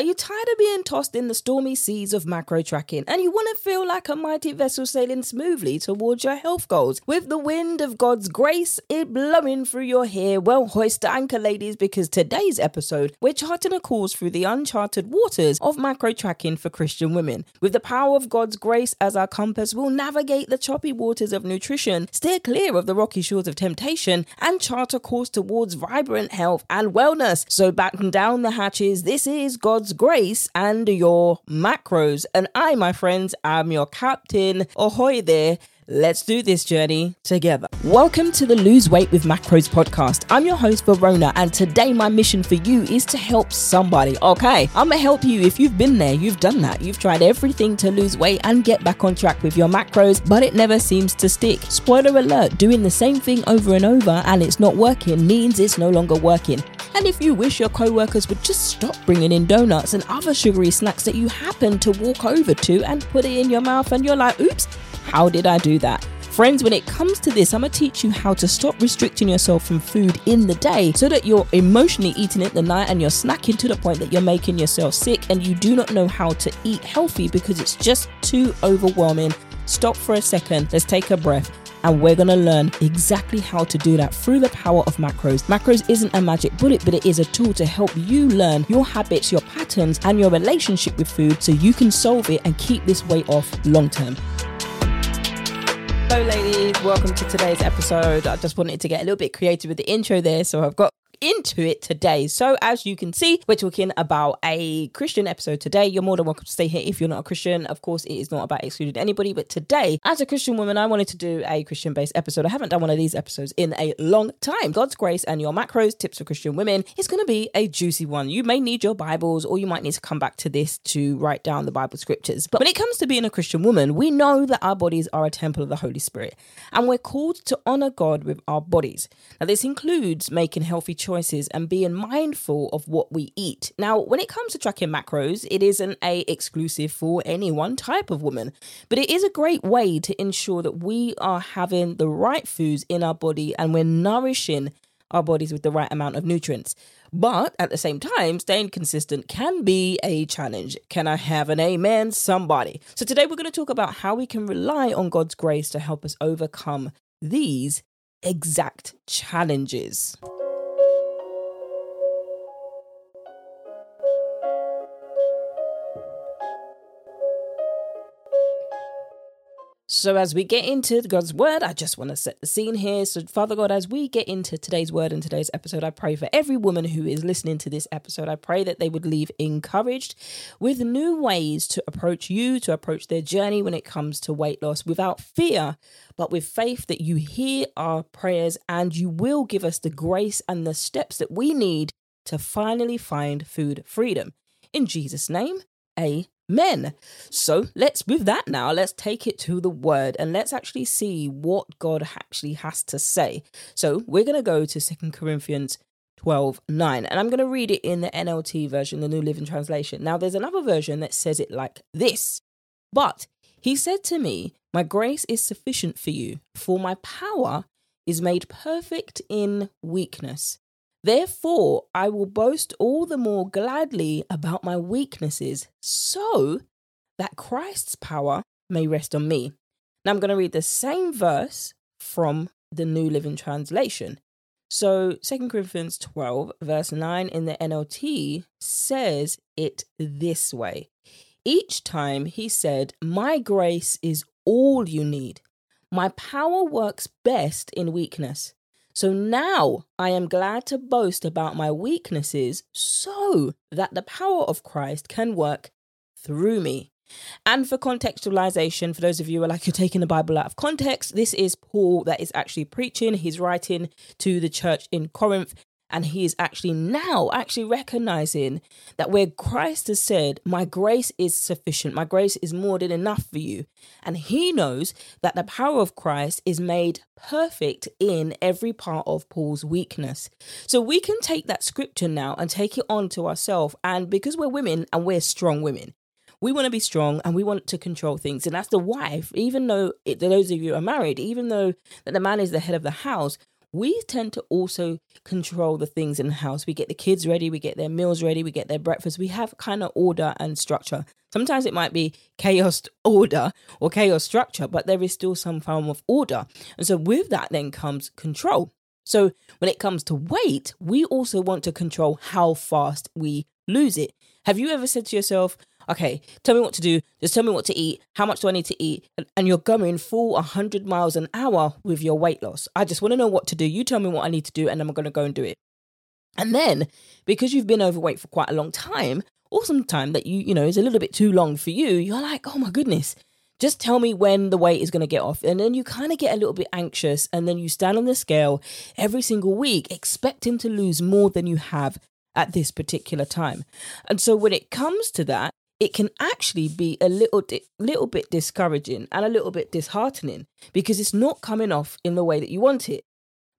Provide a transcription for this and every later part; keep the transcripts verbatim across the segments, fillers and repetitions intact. Are you tired of being tossed in the stormy seas of macro tracking and you want to feel like a mighty vessel sailing smoothly towards your health goals with the wind of God's grace it blowing through your hair? Well, hoist the anchor, ladies, because today's episode we're charting a course through the uncharted waters of macro tracking for Christian women. With the power of God's grace as our compass, we'll navigate the choppy waters of nutrition, steer clear of the rocky shores of temptation, and chart a course towards vibrant health and wellness. So batten down the hatches. This is God's grace and your macros. And I, my friends, am your captain. Ahoy there. Let's do this journey together. Welcome to the Lose Weight with Macros podcast. I'm your host, Verona, and today my mission for you is to help somebody, okay? I'm going to help you if you've been there, you've done that. You've tried everything to lose weight and get back on track with your macros, but it never seems to stick. Spoiler alert, doing the same thing over and over and it's not working means it's no longer working. And if you wish your co-workers would just stop bringing in donuts and other sugary snacks that you happen to walk over to and put it in your mouth and you're like, oops, how did I do that? Friends, when it comes to this, I'm going to teach you how to stop restricting yourself from food in the day so that you're emotionally eating it the night and you're snacking to the point that you're making yourself sick and you do not know how to eat healthy because it's just too overwhelming. Stop for a second. Let's take a breath. And we're going to learn exactly how to do that through the power of macros. Macros isn't a magic bullet, but it is a tool to help you learn your habits, your patterns, and your relationship with food so you can solve it and keep this weight off long term. Hello, ladies. Welcome to today's episode. I just wanted to get a little bit creative with the intro there, so I've got into it today. So as you can see, we're talking about a Christian episode today. You're more than welcome to stay here if you're not a Christian. Of course, it is not about excluding anybody, but today, as a Christian woman, I wanted to do a Christian-based episode. I haven't done one of these episodes in a long time. God's grace and your macros, tips for Christian women. It's going to be a juicy one. You may need your Bibles, or you might need to come back to this to write down the Bible scriptures. But when it comes to being a Christian woman, we know that our bodies are a temple of the Holy Spirit, and we're called to honor God with our bodies. Now, this includes making healthy choices choices and being mindful of what we eat. Now, when it comes to tracking macros, it isn't a exclusive for any one type of woman, but it is a great way to ensure that we are having the right foods in our body and we're nourishing our bodies with the right amount of nutrients. But at the same time, staying consistent can be a challenge. Can I have an amen, somebody? So today we're going to talk about how we can rely on God's grace to help us overcome these exact challenges. So as we get into God's word, I just want to set the scene here. So Father God, as we get into today's word and today's episode, I pray for every woman who is listening to this episode. I pray that they would leave encouraged with new ways to approach you, to approach their journey when it comes to weight loss without fear, but with faith that you hear our prayers and you will give us the grace and the steps that we need to finally find food freedom. In Jesus' name, amen. Men. So let's, with that now, let's take it to the word and let's actually see what God actually has to say. So we're going to go to Second Corinthians twelve nine, and I'm going to read it in the N L T version, the New Living Translation. Now there's another version that says it like this, but he said to me, my grace is sufficient for you, for my power is made perfect in weakness. Therefore, I will boast all the more gladly about my weaknesses so that Christ's power may rest on me. Now I'm going to read the same verse from the New Living Translation. So Second Corinthians twelve verse nine in the N L T says it this way. Each time he said, my grace is all you need. My power works best in weakness. So now I am glad to boast about my weaknesses so that the power of Christ can work through me. And for contextualization, for those of you who are like, you're taking the Bible out of context, this is Paul that is actually preaching. He's writing to the church in Corinth, and he is actually now actually recognizing that where Christ has said, my grace is sufficient, my grace is more than enough for you. And he knows that the power of Christ is made perfect in every part of Paul's weakness. So we can take that scripture now and take it on to ourselves. And because we're women and we're strong women, we want to be strong and we want to control things. And that's the wife, even though it, those of you who are married, even though that the man is the head of the house, we tend to also control the things in the house. We get the kids ready, we get their meals ready, we get their breakfast. We have kind of order and structure. Sometimes it might be chaos order or chaos structure, but there is still some form of order. And so with that then comes control. So when it comes to weight, we also want to control how fast we lose it. Have you ever said to yourself, okay, tell me what to do, just tell me what to eat, how much do I need to eat? And you're going full one hundred miles an hour with your weight loss. I just want to know what to do. You tell me what I need to do and I'm going to go and do it. And then because you've been overweight for quite a long time, or some time that you, you know, is a little bit too long for you, you're like, oh my goodness, just tell me when the weight is going to get off. And then you kind of get a little bit anxious and then you stand on the scale every single week expecting to lose more than you have at this particular time. And so when it comes to that, it can actually be a little, little bit discouraging and a little bit disheartening because it's not coming off in the way that you want it.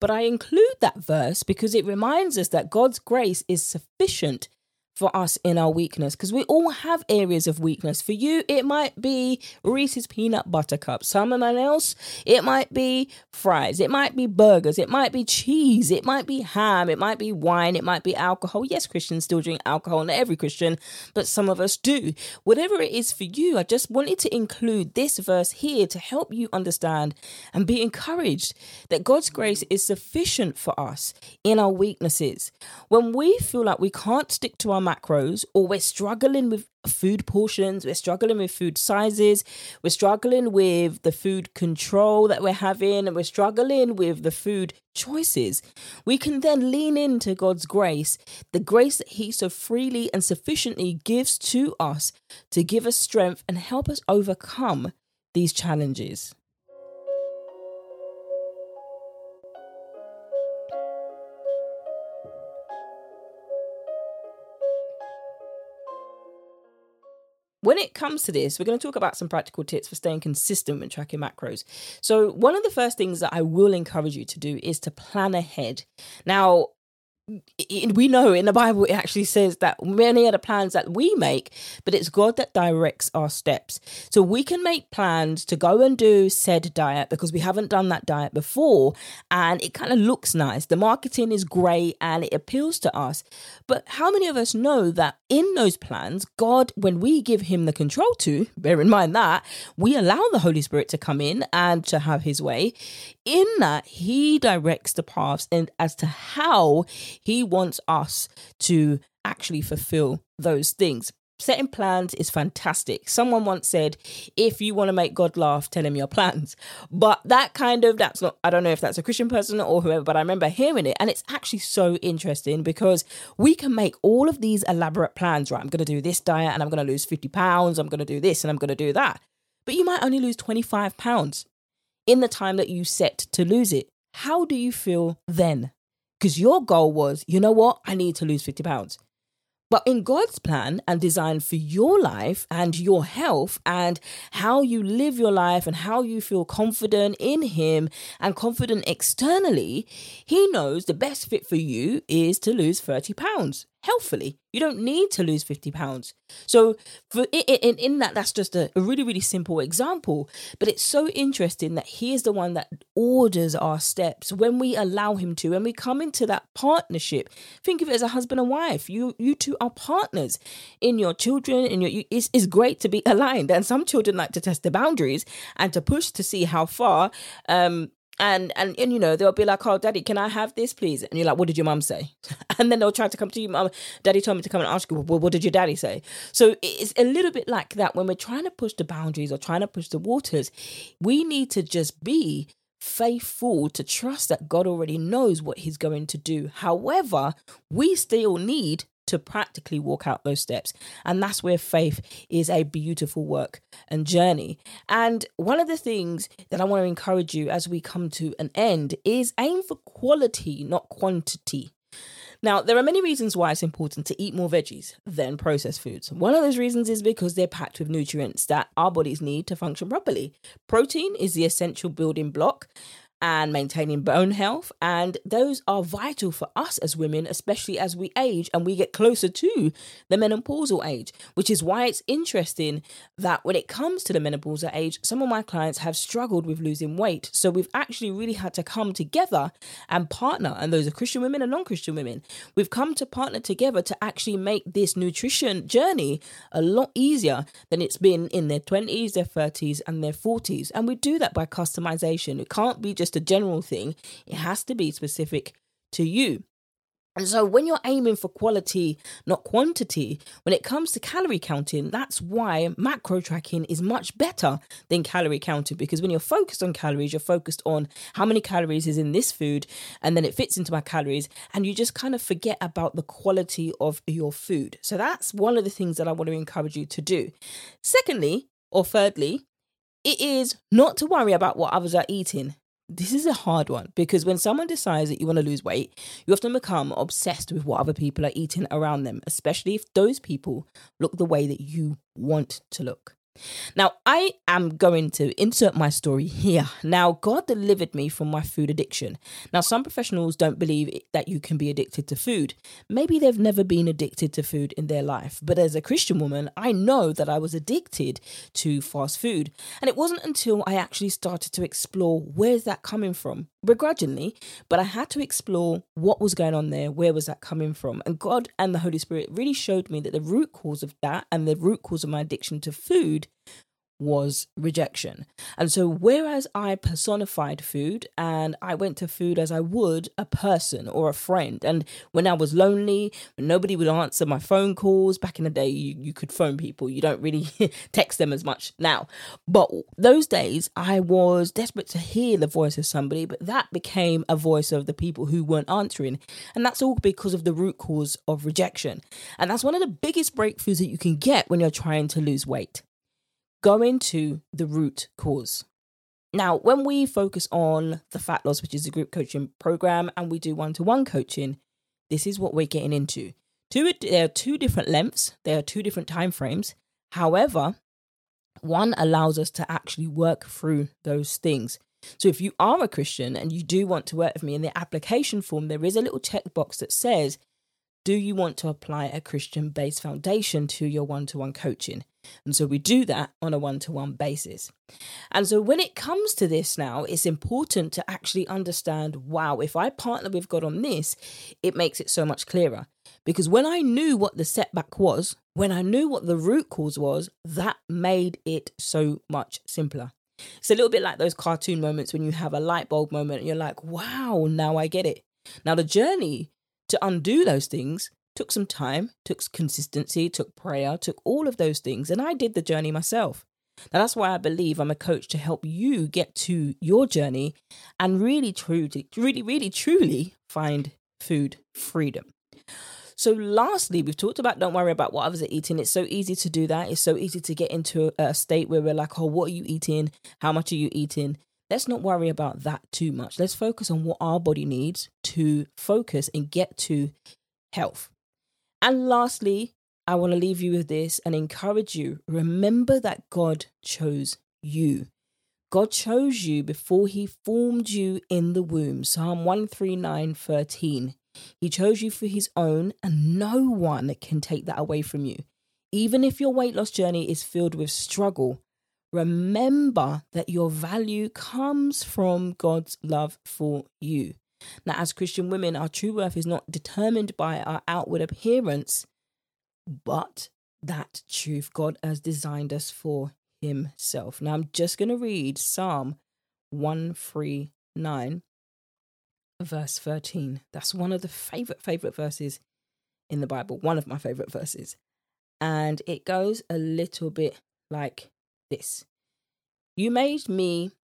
But I include that verse because it reminds us that God's grace is sufficient for us in our weakness, because we all have areas of weakness. For you, it might be Reese's peanut butter cup. Someone else, it might be fries. It might be burgers. It might be cheese. It might be ham. It might be wine. It might be alcohol. Yes, Christians still drink alcohol, not every Christian, but some of us do. Whatever it is for you, I just wanted to include this verse here to help you understand and be encouraged that God's grace is sufficient for us in our weaknesses. When we feel like we can't stick to our macros, or we're struggling with food portions, we're struggling with food sizes, we're struggling with the food control that we're having, and we're struggling with the food choices, we can then lean into God's grace, the grace that He so freely and sufficiently gives to us to give us strength and help us overcome these challenges. When it comes to this, we're going to talk about some practical tips for staying consistent when tracking macros. So one of the first things that I will encourage you to do is to plan ahead. Now, we know in the Bible, it actually says that many are the plans that we make, but it's God that directs our steps. So we can make plans to go and do said diet because we haven't done that diet before. And it kind of looks nice. The marketing is great and it appeals to us. But how many of us know that in those plans, God, when we give Him the control to, bear in mind that, we allow the Holy Spirit to come in and to have His way. In that, He directs the paths and as to how He wants us to actually fulfill those things. Setting plans is fantastic. Someone once said, if you want to make God laugh, tell Him your plans. But that kind of, that's not, I don't know if that's a Christian person or whoever, but I remember hearing it. And it's actually so interesting because we can make all of these elaborate plans, right? I'm going to do this diet and I'm going to lose fifty pounds. I'm going to do this and I'm going to do that. But you might only lose twenty-five pounds in the time that you set to lose it. How do you feel then? Because your goal was, you know what, I need to lose fifty pounds. But in God's plan and design for your life and your health and how you live your life and how you feel confident in Him and confident externally, He knows the best fit for you is to lose thirty pounds healthfully. You don't need to lose fifty pounds. So for in, in that, that's just a really, really simple example. But it's so interesting that He is the one that orders our steps when we allow Him to, when we come into that partnership. Think of it as a husband and wife. You you two are partners in your children. In your, you, it's, it's great to be aligned. And some children like to test the boundaries and to push to see how far. Um, And, and, and, you know, they'll be like, oh, Daddy, can I have this, please? And you're like, what did your mum say? And then they'll try to come to you. Mum, Daddy told me to come and ask you, well, what did your daddy say? So it's a little bit like that when we're trying to push the boundaries or trying to push the waters. We need to just be faithful to trust that God already knows what He's going to do. However, we still need to practically walk out those steps. And that's where faith is a beautiful work and journey. And one of the things that I want to encourage you as we come to an end is aim for quality, not quantity. Now, there are many reasons why it's important to eat more veggies than processed foods. One of those reasons is because they're packed with nutrients that our bodies need to function properly. Protein is the essential building block and maintaining bone health. And those are vital for us as women, especially as we age and we get closer to the menopausal age, which is why it's interesting that when it comes to the menopausal age, some of my clients have struggled with losing weight. So we've actually really had to come together and partner. And those are Christian women and non-Christian women. We've come to partner together to actually make this nutrition journey a lot easier than it's been in their twenties, their thirties and their forties. And we do that by customization. It can't be just a general thing. It has to be specific to you. And so when you're aiming for quality, not quantity, when it comes to calorie counting, that's why macro tracking is much better than calorie counting, because when you're focused on calories, you're focused on how many calories is in this food, and then it fits into my calories, and you just kind of forget about the quality of your food. So that's one of the things that I want to encourage you to do. Secondly, or thirdly, it is not to worry about what others are eating. This is a hard one, because when someone decides that you want to lose weight, you often become obsessed with what other people are eating around them, especially if those people look the way that you want to look. Now, I am going to insert my story here. Now, God delivered me from my food addiction. Now, some professionals don't believe that you can be addicted to food. Maybe they've never been addicted to food in their life. But as a Christian woman, I know that I was addicted to fast food. And it wasn't until I actually started to explore where's that coming from, begrudgingly, but I had to explore what was going on there, where was that coming from. And God and the Holy Spirit really showed me that the root cause of that and the root cause of my addiction to food was rejection. And so whereas I personified food and I went to food as I would a person or a friend, and when I was lonely, when nobody would answer my phone calls, back in the day you, you could phone people, you don't really text them as much now, but those days I was desperate to hear the voice of somebody, but that became a voice of the people who weren't answering. And that's all because of the root cause of rejection. And that's one of the biggest breakthroughs that you can get when you're trying to lose weight. Go into the root cause. Now, when we focus on the fat loss, which is a group coaching program, and we do one-to-one coaching, this is what we're getting into. Two, there are two different lengths. There are two different time frames. However, one allows us to actually work through those things. So if you are a Christian and you do want to work with me, in the application form, there is a little checkbox that says, do you want to apply a Christian-based foundation to your one-to-one coaching? And so we do that on a one-to-one basis. And so when it comes to this now, it's important to actually understand, wow, if I partner with God on this, it makes it so much clearer. Because when I knew what the setback was, when I knew what the root cause was, that made it so much simpler. It's a little bit like those cartoon moments when you have a light bulb moment and you're like, wow, now I get it. Now the journey to undo those things took some time, took consistency, took prayer, took all of those things. And I did the journey myself. Now, that's why I believe I'm a coach to help you get to your journey and really, truly, really, really, truly find food freedom. So lastly, we've talked about don't worry about what others are eating. It's so easy to do that. It's so easy to get into a state where we're like, oh, what are you eating? How much are you eating? Let's not worry about that too much. Let's focus on what our body needs to focus and get to health. And lastly, I want to leave you with this and encourage you. Remember that God chose you. God chose you before he formed you in the womb. Psalm one thirty-nine, thirteen. He chose you for his own, and no one can take that away from you. Even if your weight loss journey is filled with struggle, remember that your value comes from God's love for you. Now, as Christian women, our true worth is not determined by our outward appearance, but that truth God has designed us for himself. Now, I'm just going to read Psalm one thirty-nine, verse thirteen. That's one of the favorite, favorite verses in the Bible, one of my favorite verses. And it goes a little bit like this. You made me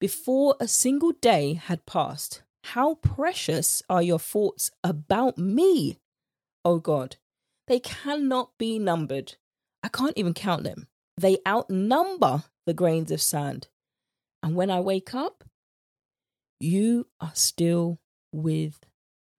Before a single day had passed, How precious are your thoughts about me, O God? They cannot be numbered. I can't even count them. They outnumber the grains of sand. And when I wake up, you are still with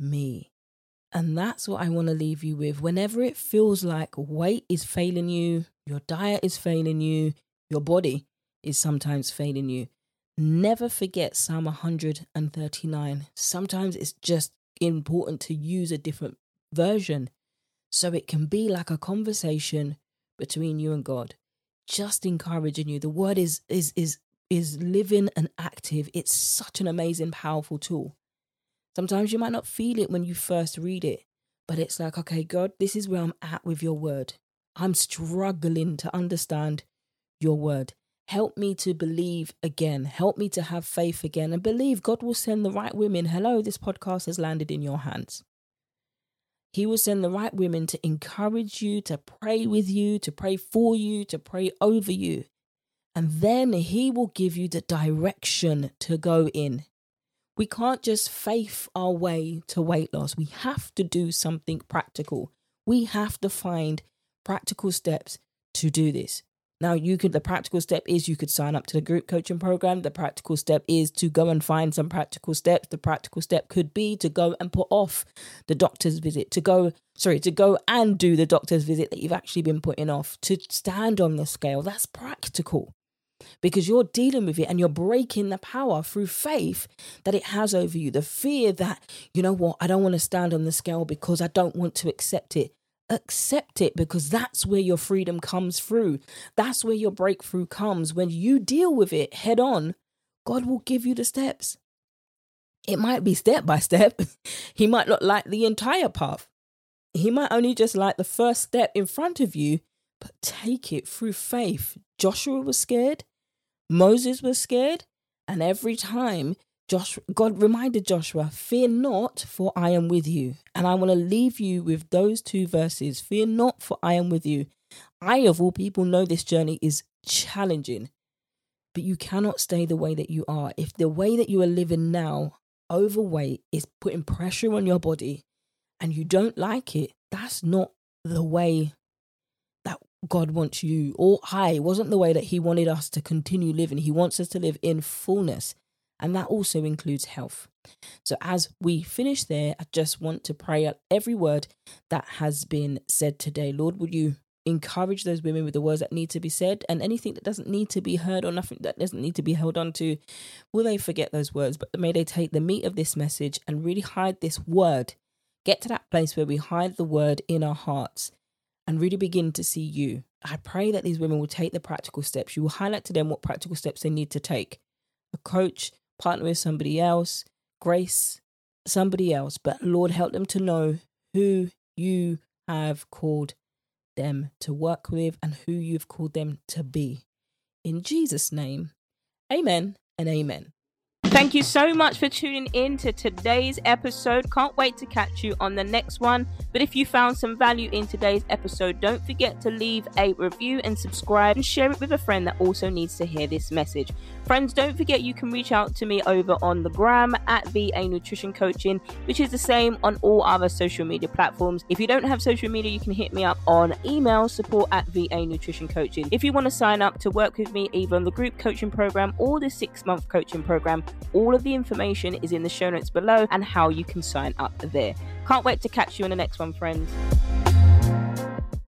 me. And that's what I want to leave you with. Whenever it feels like weight is failing you, your diet is failing you, your body is sometimes failing you, never forget Psalm one thirty-nine. Sometimes it's just important to use a different version so it can be like a conversation between you and God, just encouraging you. The word is is is is living and active. It's such an amazing, powerful tool. Sometimes you might not feel it when you first read it, but it's like, okay, God, this is where I'm at with your word. I'm struggling to understand your word. Help me to believe again. Help me to have faith again and believe God will send the right women. Hello, this podcast has landed in your hands. He will send the right women to encourage you, to pray with you, to pray for you, to pray over you. And then he will give you the direction to go in. We can't just faith our way to weight loss. We have to do something practical. We have to find practical steps to do this. Now, you could, the practical step is you could sign up to the group coaching program. The practical step is to go and find some practical steps. The practical step could be to go and put off the doctor's visit, to go, sorry, to go and do the doctor's visit that you've actually been putting off, to stand on the scale. That's practical. Because you're dealing with it and you're breaking the power through faith that it has over you. The fear that, you know what, I don't want to stand on the scale because I don't want to accept it. Accept it, because that's where your freedom comes through. That's where your breakthrough comes. When you deal with it head on, God will give you the steps. It might be step by step. He might not like the entire path. He might only just like the first step in front of you, but take it through faith. Joshua was scared, Moses was scared, and every time Joshua, God reminded Joshua, fear not, for I am with you. And I want to leave you with those two verses. Fear not, for I am with you. I, of all people, know this journey is challenging, but you cannot stay the way that you are. If the way that you are living now, overweight, is putting pressure on your body and you don't like it, that's not the way God wants you or I. It wasn't the way that he wanted us to continue living. He wants us to live in fullness. And that also includes health. So as we finish there, I just want to pray out every word that has been said today. Lord, would you encourage those women with the words that need to be said, and anything that doesn't need to be heard or nothing that doesn't need to be held on to, will they forget those words? But may they take the meat of this message and really hide this word. Get to that place where we hide the word in our hearts and really begin to see you. I pray that these women will take the practical steps. You will highlight to them what practical steps they need to take. A coach, partner with somebody else, grace somebody else. But Lord, help them to know who you have called them to work with and who you've called them to be. In Jesus' name, amen and amen. Thank you so much for tuning in to today's episode. Can't wait to catch you on the next one. But if you found some value in today's episode, don't forget to leave a review and subscribe and share it with a friend that also needs to hear this message. Friends, don't forget you can reach out to me over on the gram at V A Nutrition Coaching, which is the same on all other social media platforms. If you don't have social media, you can hit me up on email, support at V A Nutrition Coaching. If you want to sign up to work with me, either on the group coaching program or the six-month coaching program, all of the information is in the show notes below and how you can sign up there. Can't wait to catch you in the next one, friends.